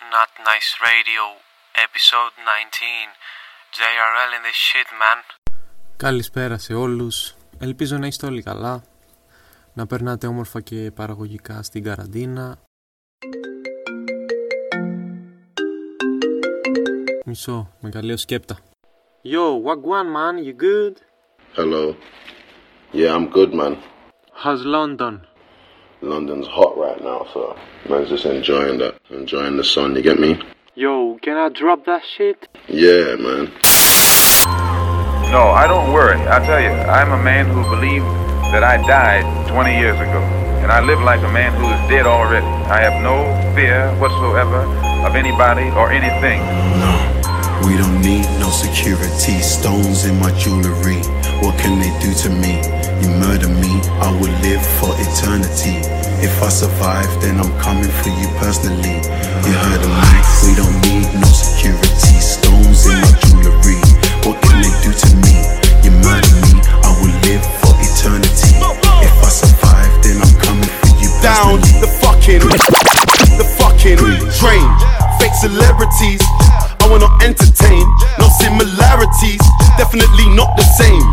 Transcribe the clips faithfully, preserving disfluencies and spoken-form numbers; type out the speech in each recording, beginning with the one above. Not Nice Radio, episode nineteen. τζέι αρ ελ in the shit, man. Καλησπέρα σε όλους. Ελπίζω να είστε όλοι καλά. Να περνάτε όμορφα και παραγωγικά στην καραντίνα. Μισό, με καλέω σκέπτα. Yo, what going, man? You good? Hello. Yeah, I'm good, man. How's London? London's hot right now, so man's just enjoying that, enjoying the sun, you get me? Yo, can I drop that shit? Yeah, man. No, I don't worry. I tell you, I'm a man who believed that I died twenty years ago, and I live like a man who is dead already. I have no fear whatsoever of anybody or anything. No, we don't need no security, stones in my jewelry. What can they do to me? You murder me, I will live for eternity. If I survive, then I'm coming for you personally. You heard of me, we don't need no security. Stones in my jewelry. What can they do to me? You murder me, I will live for eternity. If I survive, then I'm coming for you personally. Down the fucking, the fucking train. Fake celebrities, I will not entertain. No similarities, definitely not the same.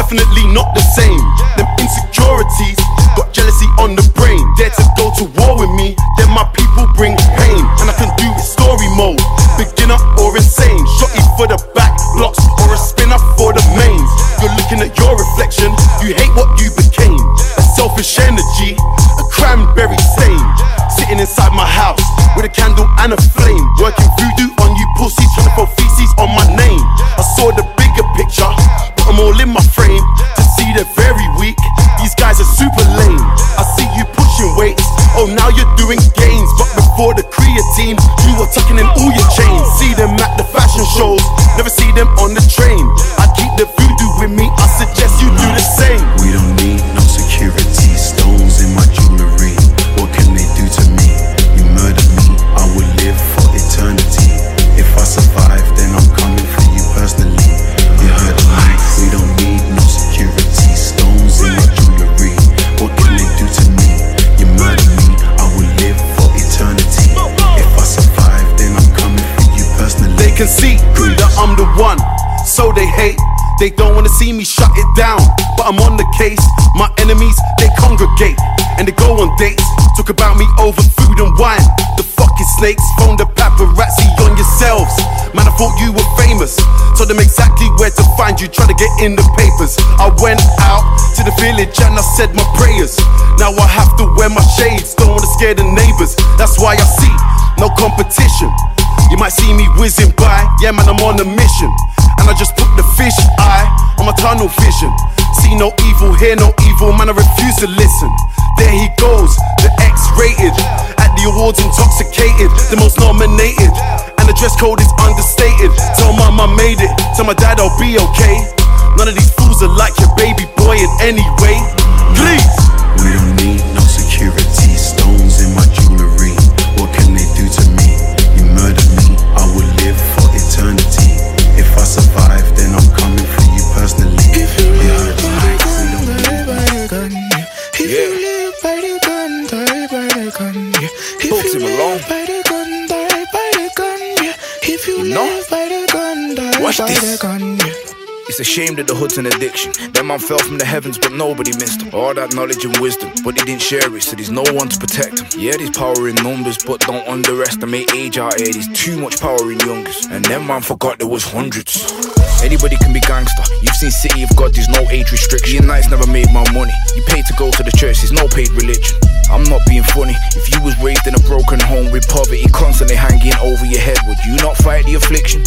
Definitely not the same. Them insecurities got jealousy on the brain. Dare to go to war with me, then my people bring pain. And I can do it story mode, beginner or insane. Shotty for the back blocks or a spinner for the mains. You're looking at your reflection, you hate what you became. A selfish energy, a cranberry stain. Sitting inside my house with a candle and a flame. Working voodoo on you pussies, trying to throw feces on my name. I saw the bigger picture, I'm all in my frame, to see they're very weak, these guys are super lame. I see you pushing weights, oh now you're doing gains, but before the creatine, you were tucking in all your chains. See them at the fashion shows, never see them on the train. I keep the voodoo with me, I suggest you do the same. We don't need no security, stones in my jewelry. What can they do to me? You murder me, I will live for eternity. If I survive, then I'm coming for you personally. You heard of me, we don't need no security. Stones in my jewelry, what can they do to me? You murder me, I will live for eternity. If I survive, then I'm coming for you personally. They can see that I'm the one, so they hate. They don't wanna see me shut it down, but I'm on the case. My enemies, they congregate, and they go on dates. Talk about me over food and wine. The fucking snakes, phone the paparazzi on yourselves. Man, I thought you were famous. Told them exactly where to find you, try to get in the papers. I went out to the village and I said my prayers. Now I have to wear my shades, don't wanna scare the neighbors. That's why I see no competition. You might see me whizzing by, yeah man, I'm on a mission. And I just put the fish eye on my tunnel vision. See no evil, hear no evil, man, I refuse to listen. There he goes, the X-rated. At the awards intoxicated, the most nominated. And the dress code is understated. Tell mom I made it, tell my dad I'll be okay. None of these fools are like your baby boy in any way. Please! We don't need no security, stones in my jewelry. What can they do to me? You murder me, I will live for eternity. If I survive, then I'm coming for you personally. If you live by the gun, die by the gun. If you live by the gun, die by the gun. If you live by the gun, die by the gun. If you live by the gun, die by the gun. It's a shame that the hood's an addiction. That man fell from the heavens but nobody missed him. All that knowledge and wisdom, but they didn't share it, so there's no one to protect him. Yeah, there's power in numbers, but don't underestimate age out here. There's too much power in youngers, and them man forgot there was hundreds. Anybody can be gangster. You've seen City of God, there's no age restriction. Your nights never made my money. You paid to go to the church, there's no paid religion. I'm not being funny. If you was raised in a broken home with poverty constantly hanging over your head, would you not fight the affliction?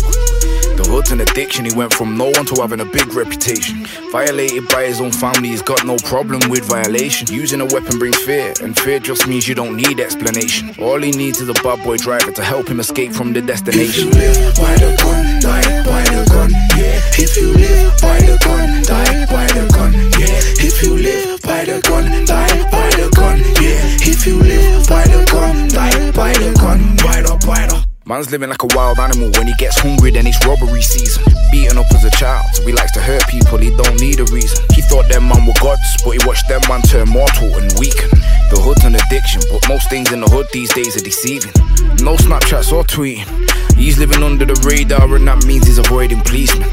The hood's an addiction. He went from no one to having a big reputation. Violated by his own family, he's got no problem with violation. Using a weapon brings fear, and fear just means you don't need explanation. All he needs is a bad boy driver to help him escape from the destination. If you live by the gun, die by the gun, yeah. If you live by the gun, die by the gun, yeah. If you live by the gun, die by the gun, yeah. If you live by the gun, die by the gun, by the, by the. Man's living like a wild animal. When he gets hungry, then it's robbery season. Beaten up as a child, so he likes to hurt people. He don't need a reason. He thought them man were gods, but he watched them man turn mortal and weaken. The hood's an addiction, but most things in the hood these days are deceiving. No Snapchats or tweeting. He's living under the radar, and that means he's avoiding policemen.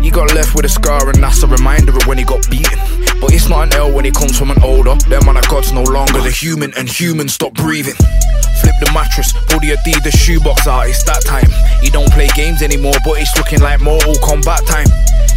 He got left with a scar, and that's a reminder of when he got beaten. But it's not an L when it comes from an older. Them man of God's no longer the human, and humans stop breathing. Flip the mattress, pull the Adidas shoebox out, it's that time. He don't play games anymore, but it's looking like Mortal Kombat time.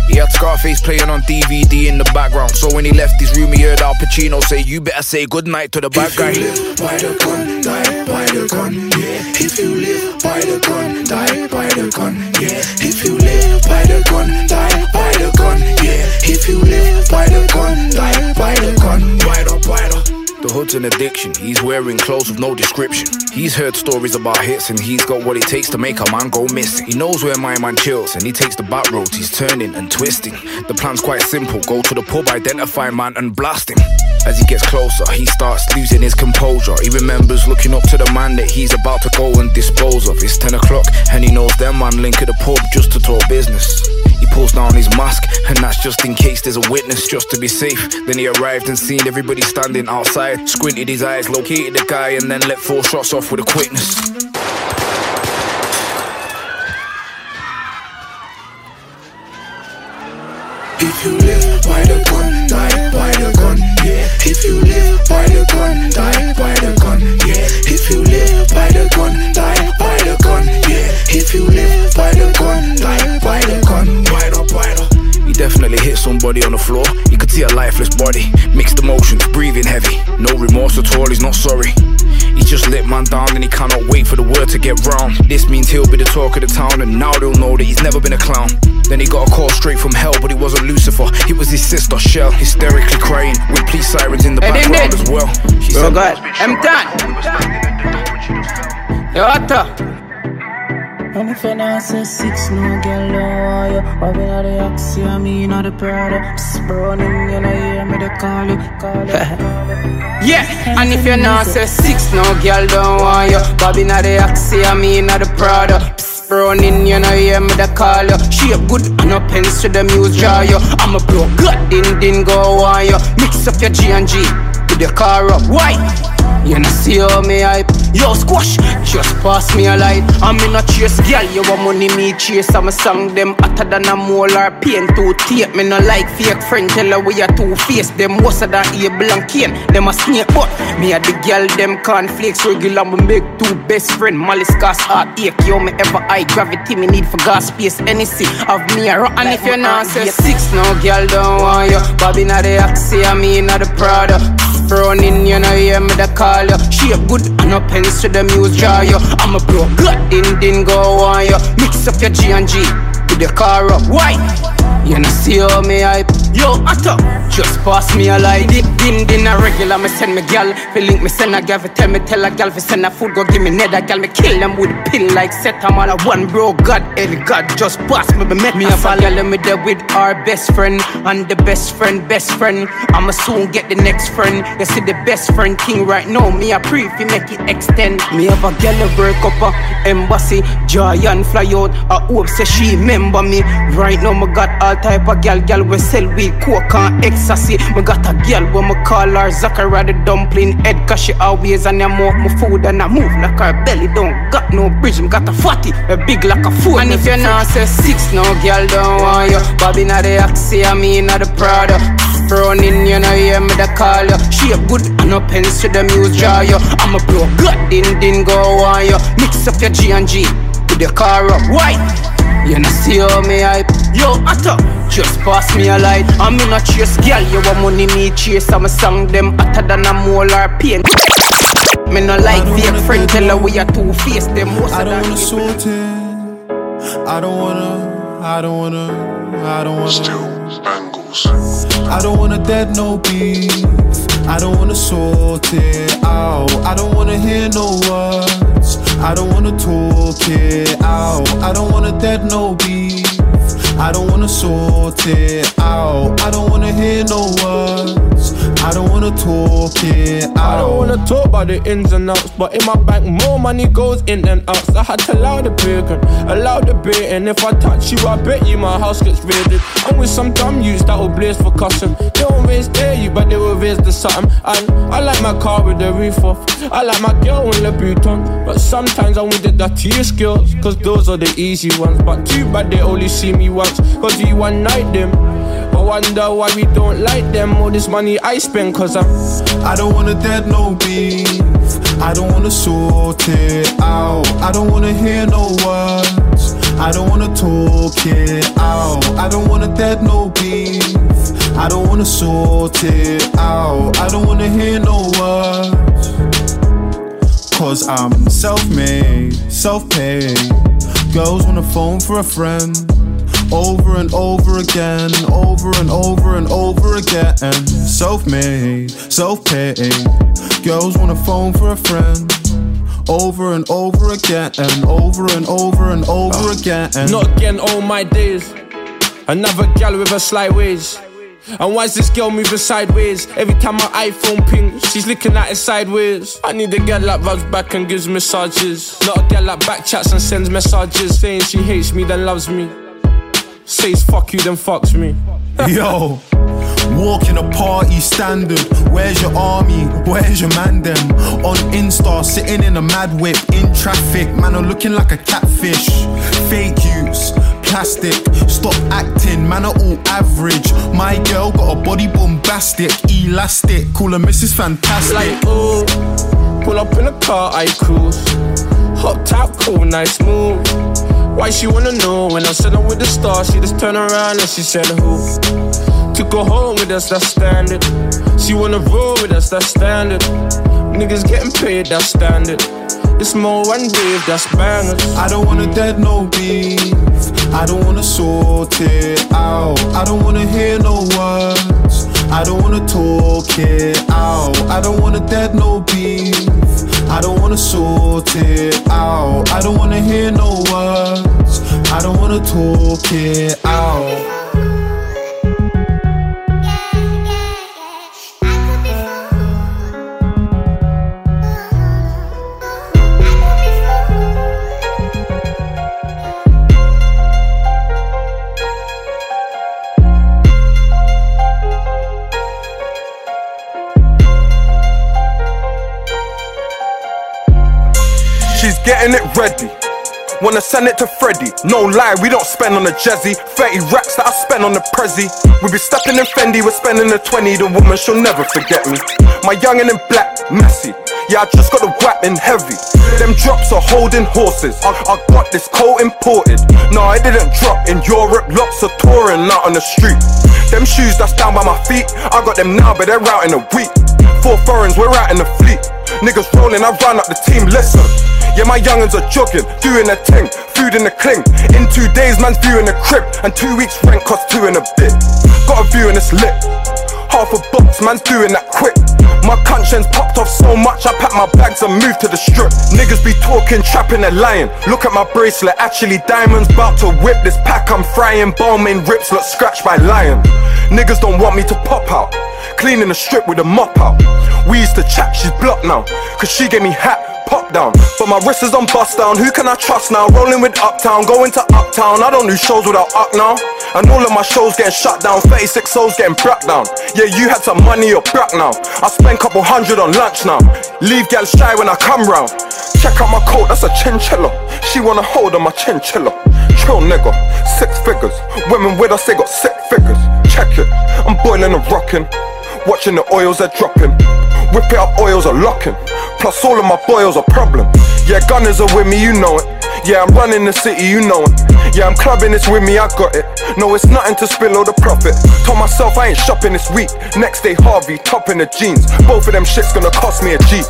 He had Scarface playing on D V D in the background, so when he left his room he heard Al Pacino say, you better say goodnight to the bad guy. If you live by the gun, die by the gun, yeah. If you live by the gun, die by the gun, yeah. If you live by the gun, die by the gun, yeah. If you live by the gun, die by the gun, wider, wider. The hood's an addiction, he's wearing clothes with no description. He's heard stories about hits and he's got what it takes to make a man go missing. He knows where my man chills and he takes the back roads, he's turning and twisting. The plan's quite simple, go to the pub, identify man and blast him. As he gets closer, he starts losing his composure. He remembers looking up to the man that he's about to go and dispose of. It's ten o'clock and he knows them man link at the pub just to talk business. He pulls down his mask, and that's just in case there's a witness, just to be safe. Then he arrived and seen everybody standing outside. Squinted his eyes, located the guy, and then let four shots off with a quickness. If you live by the gun, die by the gun, yeah. If you live by the gun, die by the gun, yeah. If you live by the gun, die by the gun, yeah. If you live by the gun, die by the gun. He definitely hit somebody on the floor. You could see a lifeless body, mixed emotions, breathing heavy. No remorse at all, he's not sorry. He just let man down and he cannot wait for the word to get round. This means he'll be the talk of the town, and now they'll know that he's never been a clown. Then he got a call straight from hell, but it wasn't Lucifer, it was his sister Shell, hysterically crying with police sirens in the hey, background as well. She said, I'm done. Yo, Atta. I'm a finance six, no girl, lawyer. Why we not the oxy, I mean not the product. Sprawling, you know, hear me, they call it, call it, call it. Yeah, and if you're not say six, no girl, don't want you. Why we not the oxy, I mean not the product. Browning, you know, hear me the call you. She a good and a pens to the music jar you. I'm a blow good, din din go on you. Mix up your G and G with your car up. Why? You know see how me hype. Yo squash, just pass me a light. I'm in a chase, girl, you want money me chase. I'm a song them hotter than a mole or pain to tape. Me no like fake friend, tell her we a two-faced. Them was a that able and cane, them a snake but me a the girl, them cornflakes. Regular me make two best friend. Malice cast heartache, yo me ever I. Gravity, me need for gas space, N E C of me a rock. And if you're not say six, no girl don't want you. Bobby not the oxy, I mean not the Prada. Running, you know, hear me the call you. She a good and a pens to the music jar you. I'm a blow good, din din go on you. Mix up your G and G with the car up. Why? You know see how me hype. Yo, Atta, just pass me a light. Dip din din a regular, me send me gal. Feel link me send a gal, fi tell me tell a gal, fi send a food, go give me nether gal. Me kill them with a pill like set, I'm all a one bro. God, any God, just pass me, me met me a fall. Gal, me there with our best friend, and the best friend, best friend. I'ma soon get the next friend. You see the best friend king right now, me a pre, fi make it extend. Me have a gal, break up a embassy. Giant fly out, I hope say she remember me. Right now, me got all type of gal, gal we sell with coke and ecstasy. Me got a girl when me call her Zachary the dumpling head, cause she always and them out my food and I move like her belly don't got no bridge. Me got a fatty, a big like a fool. And if you not say six, no girl don't want you. Bobby not the oxy, I mean not the Prada. Running, you know, hear me the call you. She a good and a pens to the music jar you. I'm a blow good, din din go on you. Mix up your G and G with the car up. Why? You know see how me hype. Yo, Atta, just pass me a light. I'm in a chase, girl, you want money me chase. I'm a song them hotter than a mole or pain. Me no like fake friend, tell her we are two-faced. Them most I don't wanna sort it. I don't wanna, I don't wanna, I don't wanna. Still bangles. I don't wanna dead no beef. I don't wanna sort it out. I don't wanna hear no words. I don't wanna talk it out. I don't wanna dead no beef. I don't wanna sort it out. I don't wanna hear no words. I don't wanna talk it out. I don't wanna talk about the ins and outs, but in my bank more money goes in than out. So I had to allow the bacon, allow the bait, and if I touch you, I bet you my house gets raided. I'm with some dumb youths that will blaze for cussing. They won't raise their you, but they will raise the something. And I like my car with the roof off. I like my girl in the Louboutin, but sometimes I want the dirtiest girls, cause those are the easy ones. But too bad they only see me once, cause you one night them. I wonder why we don't like them. All this money I spend, cause I'm I don't wanna dead no beef. I don't wanna sort it out. I don't wanna hear no words. I don't wanna talk it out. I don't wanna dead no beef. I don't wanna sort it out. I don't wanna hear no words. Cause I'm self-made, self-paid. Girls wanna phone for a friend. Over and over again, over and over and over again. Self-made, self-paid. Girls wanna phone for a friend. Over and over again, over and over and over again. Not again all my days. Another gal with a slight ways. And why's this girl moving sideways? Every time my iPhone pings, she's looking at it sideways. I need a girl that rubs back and gives massages. Not a girl that backchats and sends messages, saying she hates me then loves me. Says fuck you, then fucks me. Yo, walking a party standard. Where's your army? Where's your man them? On Insta, sitting in a mad whip. In traffic, man, I'm looking like a catfish. Fake use, plastic. Stop acting, man, I'm all average. My girl got a body bombastic, elastic. Call her Missus Fantastic. Like, oh, pull up in a car, I cruise. Hot tap, cool, nice move. Why she wanna know? When I said I'm with the stars, she just turned around and she said who? To go home with us, that's standard. She wanna roll with us, that's standard. Niggas getting paid, that's standard. It's more one wave, that's bangers. I don't wanna dead no beef. I don't wanna sort it out. I don't wanna hear no words. I don't wanna talk it out. I don't wanna dead no beef. I don't wanna sort it out. I don't wanna hear no words. I don't wanna talk it out. Getting it ready, wanna send it to Freddy. No lie, we don't spend on a Jazzy. thirty racks that I spend on the Prezi. We be stepping in Fendi, we're spending the twenty. The woman, she'll never forget me. My youngin' in black, messy. Yeah, I just got the whap in heavy. Them drops are holding horses. I, I got this coat imported. No, I didn't drop in Europe. Lots of touring out on the street. Them shoes that's down by my feet, I got them now, but they're out in a week. Four foreigns, we're out in the fleet. Niggas rolling, I round up the team, listen. Yeah, my youngins are jogging, doing their thing, food in the clink. In two days, man's viewing the crib, and two weeks rent cost two and a bit. Got a view and it's lit. Half a box, man's doing that quick. My conscience popped off so much, I packed my bags and moved to the strip. Niggas be talking, trapping and lying. Look at my bracelet, actually diamonds. Bout to whip this pack, I'm frying. Balmain rips look scratched by lion. Niggas don't want me to pop out. Cleaning the strip with a mop out. We used to chat, she's blocked now, cause she gave me hat. Pop down, but my wrist is on bust down. Who can I trust now? Rolling with Uptown, going to Uptown. I don't do shows without Up now, and all of my shows getting shut down. thirty-six souls getting brought down. Yeah, you had some money, you're back now. I spend couple hundred on lunch now. Leave gal shy when I come round. Check out my coat, that's a chinchilla. She wanna hold on my chinchilla. Chill nigga, six figures. Women with us, they got sick figures. Check it, I'm boiling and rocking. Watching the oils, they're dropping. Whip it up, oils are locking. Plus all of my boils are problem. Yeah, gunners are with me, you know it. Yeah, I'm running the city, you know it. Yeah, I'm clubbing, it's with me, I got it. No, it's nothing to spill all the profit. Told myself I ain't shopping this week. Next day, Harvey, top in the jeans. Both of them shit's gonna cost me a G.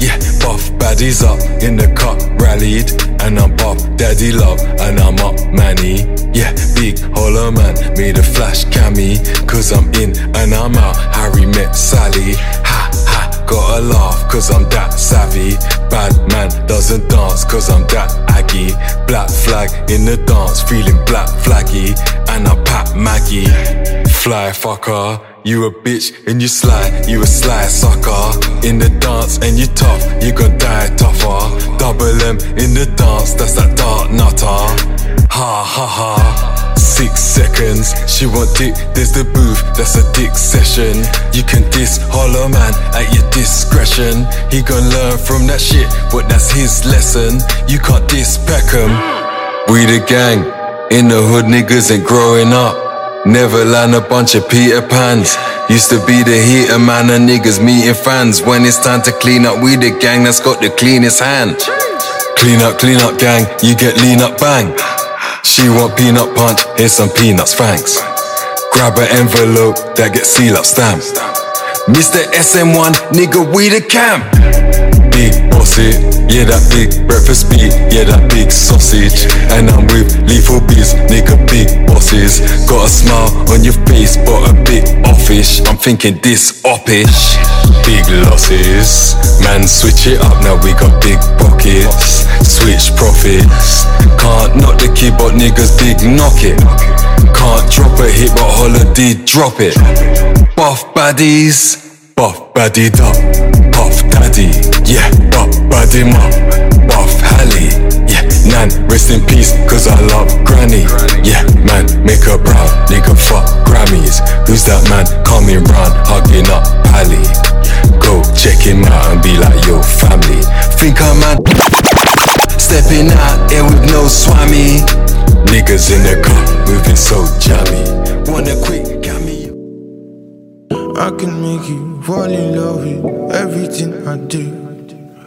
Yeah, buff baddies up in the cup, rallied, and I'm buff daddy love, and I'm up manny. Yeah, big hollow man made a flash cammy, cause I'm in and I'm out. Harry met Sally, ha ha. Gotta laugh cause I'm that savvy. Bad man doesn't dance cause I'm that aggy. Black flag in the dance, feeling black flaggy. And I pat Maggie. Fly fucker, you a bitch and you sly, you a sly sucker. In the dance and you tough, you gon' die tougher. Double M in the dance, that's that dark nutter. Ha ha ha. Six seconds, she want dick, there's the booth, that's a dick session. You can diss Hollow Man at your discretion. He gon' learn from that shit, but that's his lesson. You can't diss Beckham. We the gang, in the hood niggas ain't growing up. Neverland a bunch of Peter Pans. Used to be the heater man and niggas meeting fans. When it's time to clean up, we the gang that's got the cleanest hand. Clean up, clean up gang, you get lean up bang. She want peanut punch, here's some peanuts, thanks. Grab an envelope that gets seal-up stamped. Mister S M one, nigga, we the camp. Big bossy, yeah that big breakfast beat, yeah that big sausage. And I'm with lethal bees, nigga, big bosses. Got a smile on your face, but a bit offish. I'm thinking this oppish. Big losses, man, switch it up, now we got big pockets. Switch profits, can't knock the kid but niggas big knock it. Can't drop a hit but holiday drop it. Buff baddies, buff baddied up. Buff daddy, yeah, buff baddy mum. Buff Hallie, yeah, nan, rest in peace cause I love granny. Yeah, man, make her proud, nigga fuck Grammys. Who's that man coming round, hugging up Pally? Go check him out and be like yo family. Think I'm man. Stepping out here with no swami. Niggas in the car, moving so jammy. Wanna quick cameo. I can make you fall in love with everything I do.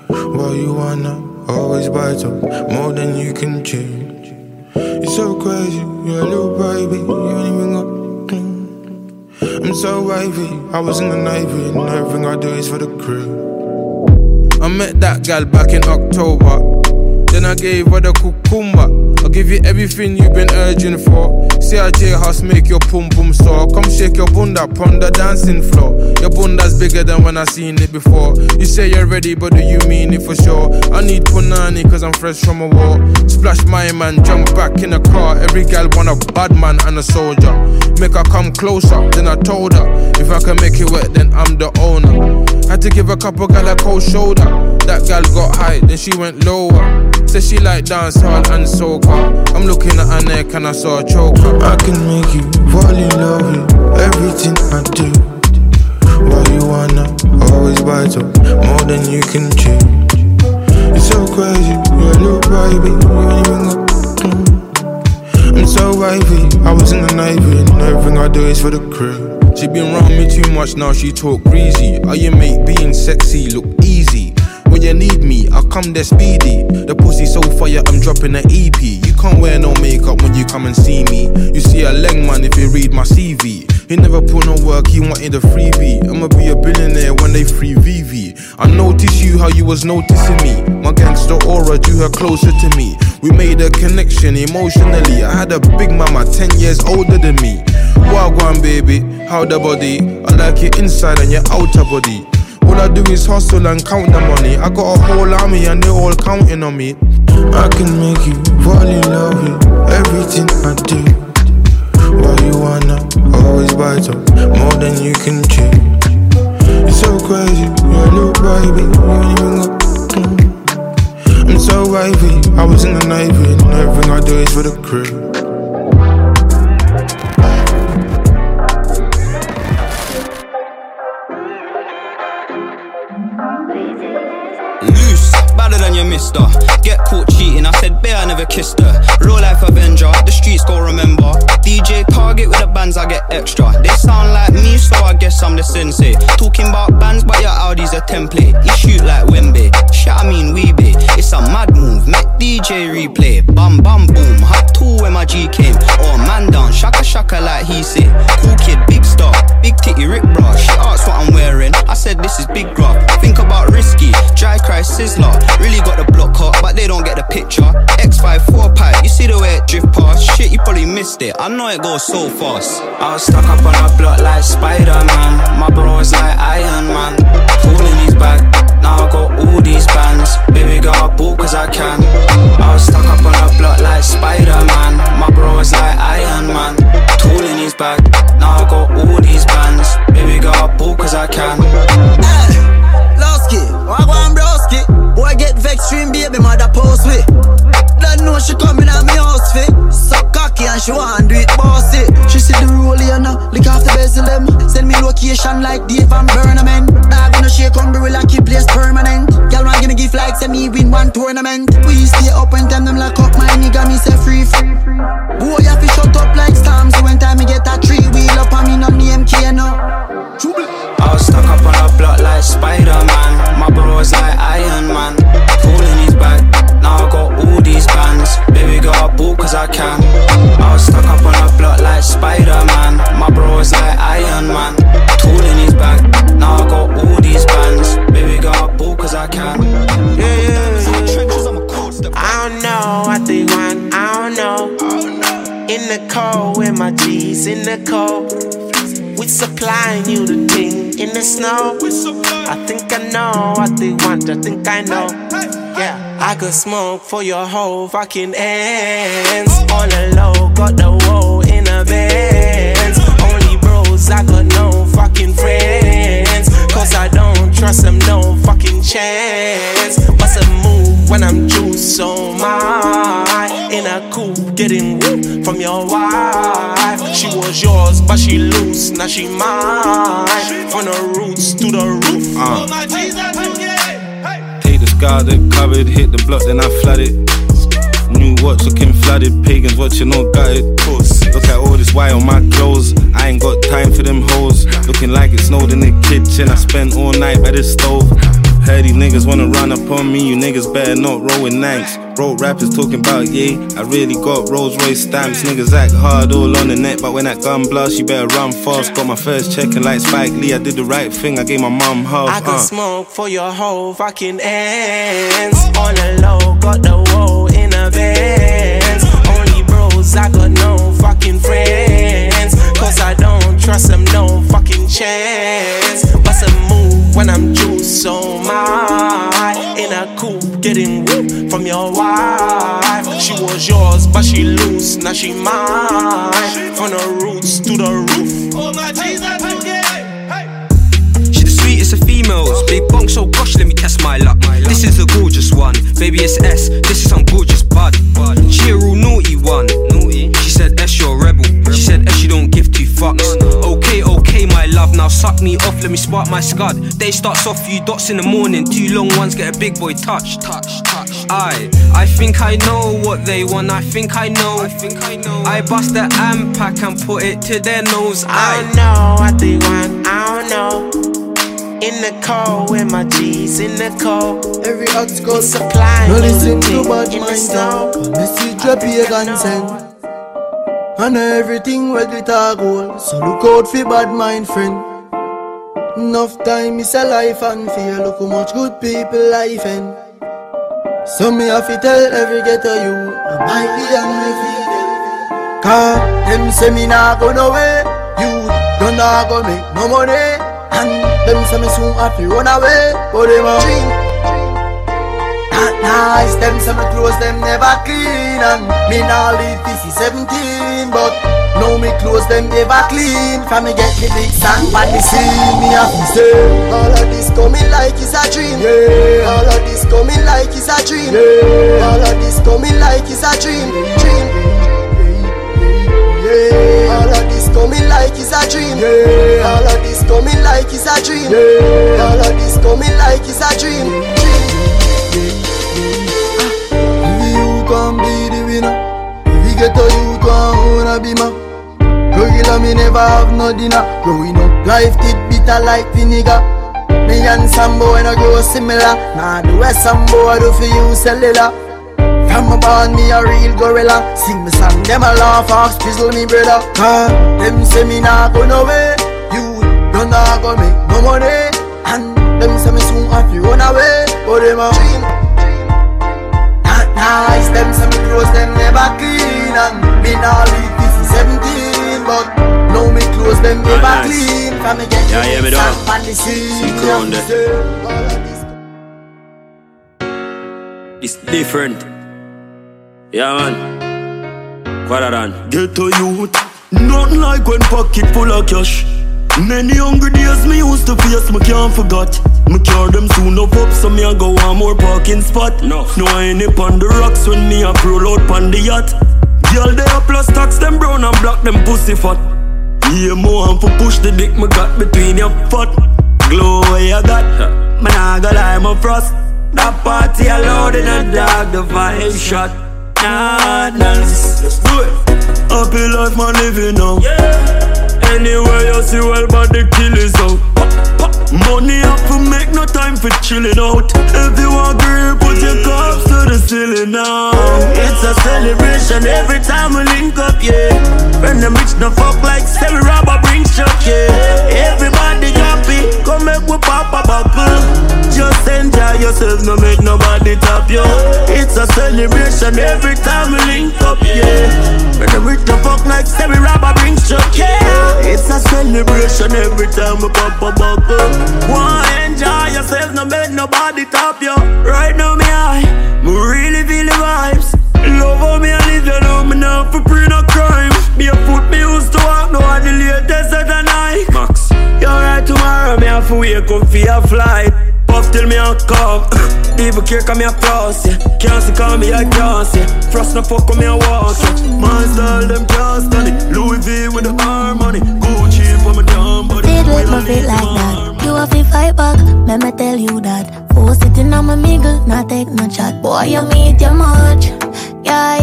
But you wanna always bite up more than you can change. It's so crazy, you're a little baby, you ain't even got clean. I'm so wavy, I was in the Navy and everything I do is for the crew. I met that gal back in October. Then I gave her the cucumber. I'll give you everything you've been urging for. See how J-House make your pum pum sore. Come shake your bunda upon the dancing floor. Your bunda's bigger than when I seen it before. You say you're ready but do you mean it for sure? I need punani cause I'm fresh from a war. Splash my man, jump back in the car. Every gal want a bad man and a soldier. Make her come closer, then I told her if I can make it work then I'm the owner. Had to give a couple gal a cold shoulder. That gal got high, then she went lower. Says she like dancehall and soca. I'm looking at her neck and I saw a choker. I can make you fall in love with everything I do. Why you wanna always bite up more than you can chew? It's so crazy, you're a little baby, you ain't even got mm. I'm so wavy, I was in the Navy and everything I do is for the crew. She been round me too much, now she talk greasy. Are you mate being sexy look easy? When you need me, I come there speedy. The pussy so fire, I'm dropping an E P. You can't wear no makeup when you come and see me. You see a leng man if you read my C V. He never put no work, he wanted a freebie. I'ma be a billionaire when they free V V. I noticed you how you was noticing me. My gangster aura drew her closer to me. We made a connection emotionally. I had a big mama ten years older than me. Wagwan baby, how the body? I like your inside and your outer body. All I do is hustle and count the money. I got a whole army and they all counting on me. I can make you fall in love with everything I do. Why you wanna always bite up more than you can chew? It's so crazy, you're a little baby, you ain't even got mm. I'm so wavy, I was in the Navy and everything I do is for the crew. Mister. Get caught cheating, I said, bae, I never kissed her. Real life Avenger, the streets gon' remember. D J Target with the bands, I get extra. They sound like me, so I guess I'm the sensei. Talking about bands, but your Audi's a template. You shoot like Wembe, shit I mean Weebay. It's a mad move, make D J replay. Bam bam boom, hot two when my G came. Oh man down, shaka shaka like he say. Cool kid, big star, big titty Rick bra. She asked what I'm wearing, I said this is big graph. Think about risky, dry cry sizzler. Really got the block hot, but they don't get the picture. X five four pipe, you see the way it drift past. Shit, you probably missed it, I know it goes so fast. I was stuck up on a block like Spider-Man. My bro was like Iron Man. Pulling his bag, now I got all these bands. Baby girl, I bought cause I can. I was stuck up on a block like Spider-Man. My bro was like Iron Man. Pulling his bag, now I got all these bands. Baby girl, I bought cause I can. Hey, Lowski, I want Browski. Boy get vexed, stream baby, mother post with. Don't know she coming at me house fit. And she want do it bossy. She see the rollie and uh, lick off the bezel them. Send me location like Dave Van Burnaman. Dog in the shake on the real like keep place permanent. Y'all want give me gift like say me win one tournament. We stay up and time them lock up my nigga me say free free. Boy I fi shut up like storm. So when time me get a three wheel up and me no name K no. I was stuck up on a block like Spider-Man. My bro was like Iron Man. Pulling his bag, now I got all these bands. Baby girl I bought cause I can. I was stuck up on a block like Spider-Man. My bro was like Iron Man. Tool in his bag, now I got all these bands. Baby girl I bought cause I can. Yeah, yeah. I don't know what they want, I don't know. In the cold with my G's, in the cold. We supplying you the thing in the snow. I think I know what they want, I think I know. Yeah, I could smoke for your whole fucking ends. On the low, got the woe in a Benz. Only bros, I got no fucking friends. Cause I don't trust them, no fucking chance. What's a move when I'm juiced so much? In a coupe, getting whooped from your wife. She was yours, but she loose, now she mine. From the roots to the roof. Uh. Take the sky that covered, hit the block, then I flooded. New watch looking flooded, pagans watching all gutted. Look at all this white on my clothes, I ain't got time for them hoes. Looking like it snowed in the kitchen, I spent all night by the stove. Heard these niggas wanna run up on me, you niggas better not roll with knives. Bro, rappers talking about, yeah, I really got Rolls Royce stamps. Niggas act hard all on the net, but when that gun blast, you better run fast. Got my first check and like Spike Lee, I did the right thing, I gave my mum half. I could uh. smoke for your whole fucking ends. On the low, got the woe in a Benz. Only bros, I got no fucking friends. Cause I don't trust them, no fucking chance. What's a move when I'm juiced so much? In a coupe, getting whooped from your wife. She was yours, but she loose, now she mine. From the roots to the roof. Oh my Jesus, okay. She the sweetest of females, big bong, so gosh, let me test my luck. This is the gorgeous one, baby it's S, this is some gorgeous bud. She a real naughty one, she said S you're a rebel. She said S you don't give two fucks. Okay, okay my love, now suck me off, let me spark my scud. Day starts off, few dots in the morning, two long ones get a big boy touch. Touch, touch. I, I think I know what they want, I think I know. I think I know. I bust the amp pack and put it to their nose. I, I don't know what they want, I don't know. In the cold with my G's, in the cold. Every ox goes supplying. No listen to bad mind now. Message your pagan send. And everything with it a goal. So look out for bad mind friend. Enough time is a life and fear. Look how much good people life end. So me have to tell every ghetto you I might be a movie. Cause them say me nah go no way. You don't nah go make no money. And them say me soon have to run away, but they won't drink. Not nice, them say me clothes them never clean. And me now live this is seventeen, but now me clothes them never clean. From me get me big sand, but me see me have to say all of this coming like it's a dream, yeah. All of this coming like it's a dream, yeah. All of this coming like it's a dream, dream, yeah. All of this coming like it's a dream, yeah. All of this coming like it's a dream, yeah. All of this coming like it's a dream, dream. If you can be the winner, if you get to you can own a beamer. Gorilla me never have no dinner. Growing up life did bitter like vinegar. Me and some boy no grow similar. Nah do what some boy do for you cellular. From a born me a real gorilla. Sing me song, them a laugh off, spizzle me brother. Cause them say me nah go no way. You don't nah go make no money. And them say me soon have to run away. But them a dream. Not nice, them say me clothes them never clean. And me nah leave them never nice. Clean from a get yeah, yeah, me dog. It's different. Yeah man. Quadaran. Get to youth. Nothing like when pocket full of cash. Many hungry days me used to face, me can't forget. Me cure them soon up up, so me a go one more parking spot. No, no I ain't up on the rocks when me a roll out on the yacht. Girl they a plus tax them brown and black them pussy fat. Yeah, more and for push the dick me got between your foot. Glow where you got, me nah go lie my frost. That party allowed in a dog, the vibe shot. Nah, nice. Let's do it. Happy life man living now. Yeah. Anywhere you see well but the kill is out. Money up to make no time for chilling out. If you agree put your cups to the ceiling now. It's a celebration every time we link up, yeah. When them rich no fuck like every robber bring shock, yeah. Everybody happy, come make we pop a bubble. Just enjoy yourself, no make nobody top you. It's a celebration every time we link up, yeah. When them rich no fuck like every robber bring shock, yeah. It's a celebration every time we pop a buckle. Wanna enjoy yourself, no make nobody top you. Right now me I, me really feel the vibes. Love how me I live, you know me not for pre no crime. Me a foot me used to walk, now I the latest at the night. Max, you right tomorrow, me have to wake up for your flight. Puff till me a cough, people care cause me a floss, yeah. Can't see cause me a gas, yeah. Frost no fuck on me a walk, yeah. Man style them can't stand it. Louis V with the harmony, Gucci for my damn body. They do it for fit like that. You have to fight back, let me tell you that. Four sitting on my mingle, not take no chat. Boy, you meet your much, yeah.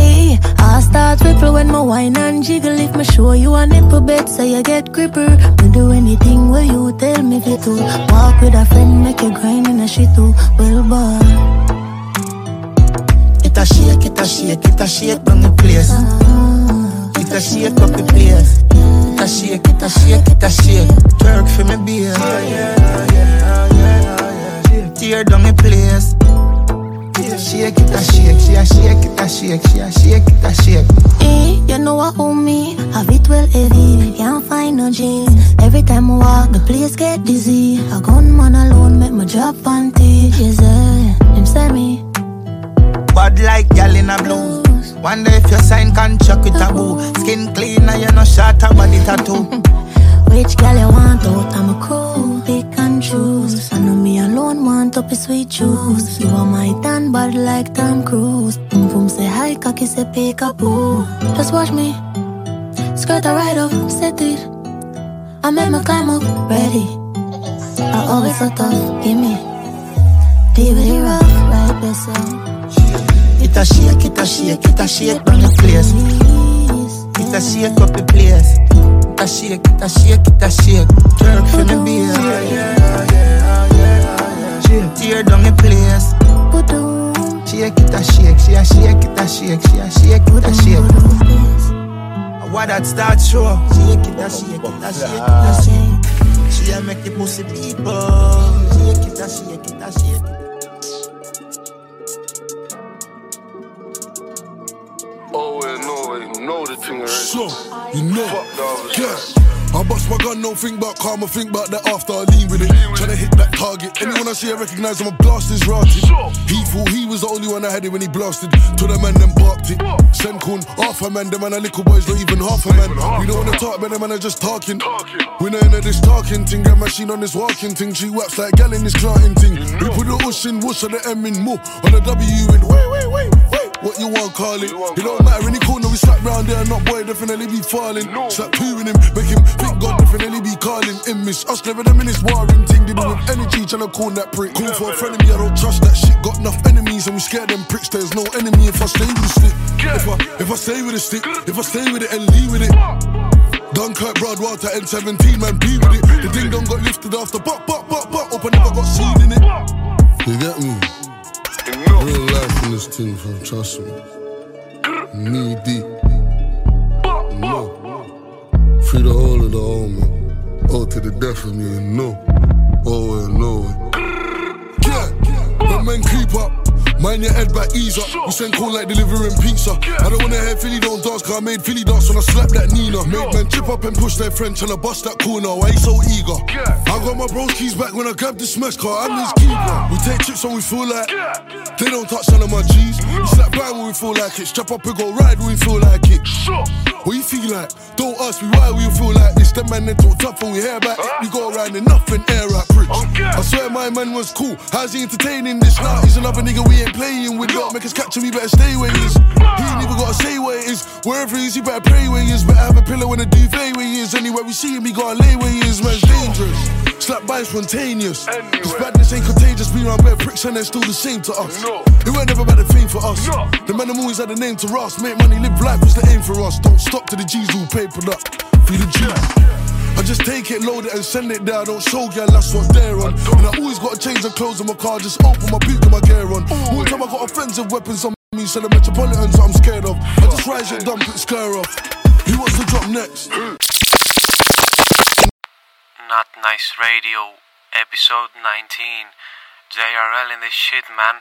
I start ripple when my wine and jiggle. If me show you a nipple bet, so you get gripper. Me do anything where you tell me fit to. Walk with a friend, make you grind in a shit too. Well, boy, it a shake, it a shake, it a shake from the place. It a shake up the place. It a shake, it a shake, it a shake. Twerk for me beer. Tear down the place. Shake it a shake, she a shake it a shake, she a shake it a shake. Hey, you know what owe me? Have it well heavy, can't find no jeans. Every time I walk, the place get dizzy. I gone man alone, make my drop panty. Yes, uh, him send me. Bad like gal in a blues. Wonder if you sign contract with a boo. Skin clean and you no shot a body tattoo. Which gal you want out? I'm a cool, pick and choose. I know me alone want up a sweet juice. You are my tan body like Tom Cruise. Boom boom say hi, cocky say pick up boo. Just watch me, skirt a ride off, set it. I make my climb up, ready. I always so tough, give me D V D rock, right beside. It a shake, it a shake, it a shake from the place. It a shake up the place. It a shake, it a shake, it a shake. Twerk for the beer. Yeah, yeah, yeah, yeah, yeah. Tear down the place. Shake it a shake, she a shake it a shake, she a shake it a shake. Why that start show? Shake it a shake, it a shake, it a shake. She a make the pussy people. Shake it a shake, it a shake. Oh, well, no, you know the thing already. You know, yeah. I bust my gun, no think back, calm, I think back that after I lean with it. Tryna hit that target. Anyone I see, I recognize I'm a blast is rotted. He thought he was the only one I had it when he blasted. Till the man then barked it. Send corn, half a man, them man, a little boy's not even half a man. We don't wanna talk, man, them man are just talking. We're not into this talking thing, that machine on this walking thing. She whaps like gal in this clotting thing. We put the ush in, whoosh on the M in, mo, on the W in, wait, wait, wait, wait. What you want call it? It don't matter in the corner, we slap round there and that boy definitely be falling. No. Slap two in him, make him think God definitely be calling him miss. Us never them in this warring thing, they doing energy trying to call that prick. Call for a friend of me, I don't trust that shit. Got enough enemies and we scare them pricks. There's no enemy if I stay with the stick. If I, if I stay with the stick, if I stay with it and leave with it. Dunkirk, Broadwater, N seventeen, man, be with it. The ding dong got lifted after, but, but, but, but, up and never got seen in it. You get me? Enough. Real life in this thing, fam, trust me. Knee deep. No. Free the whole of the whole, man. Oh, to the death of me, no. Oh, well, no. Yeah, the men keep up. Mind your head back, ease up. We send cold like delivering pizza. I don't wanna hear Philly don't dance, cause I made Philly dance when I slapped that Nina. Make men chip up and push their friend, tryna bust that corner. Why you so eager? I got my bros keys back when I grab this smash, cause I'm his keeper. We take chips when we feel like they don't touch none of my G's. We slap back when we feel like it. Strap up and go ride when we feel like it. What you feel like? Don't ask me why we feel like this. Them man they talk tough when we hear about it. We go around in nothing, air out bridge. I swear my man was cool. How's he entertaining this now? He's another nigga we ain't playing with. Don't make us catch him, he better stay where he is. He ain't even gotta say where it is. Wherever he is, he better pray where he is. Better have a pillow and a duvet where he is. Anywhere we see him, he gotta lay where he is. Man's dangerous. Slap by spontaneous. Anywhere. This badness ain't contagious. We round bare pricks and they're still the same to us. No. It weren't never about the fame for us. No. The man them always had a name to us. Make money, live life was the aim for us. Don't stop to the G's all papered up. Feel the G's. I just take it, load it and send it there. I don't show girl, that's what's there on. And I always gotta change the clothes in my car. Just open my boot and my gear on. One time I got offensive weapons on me. So the Metropolitans I'm scared of. I just rise it, dump it, scare off. Who wants to drop next? Not Nice Radio, episode nineteen. J R L in this shit, man.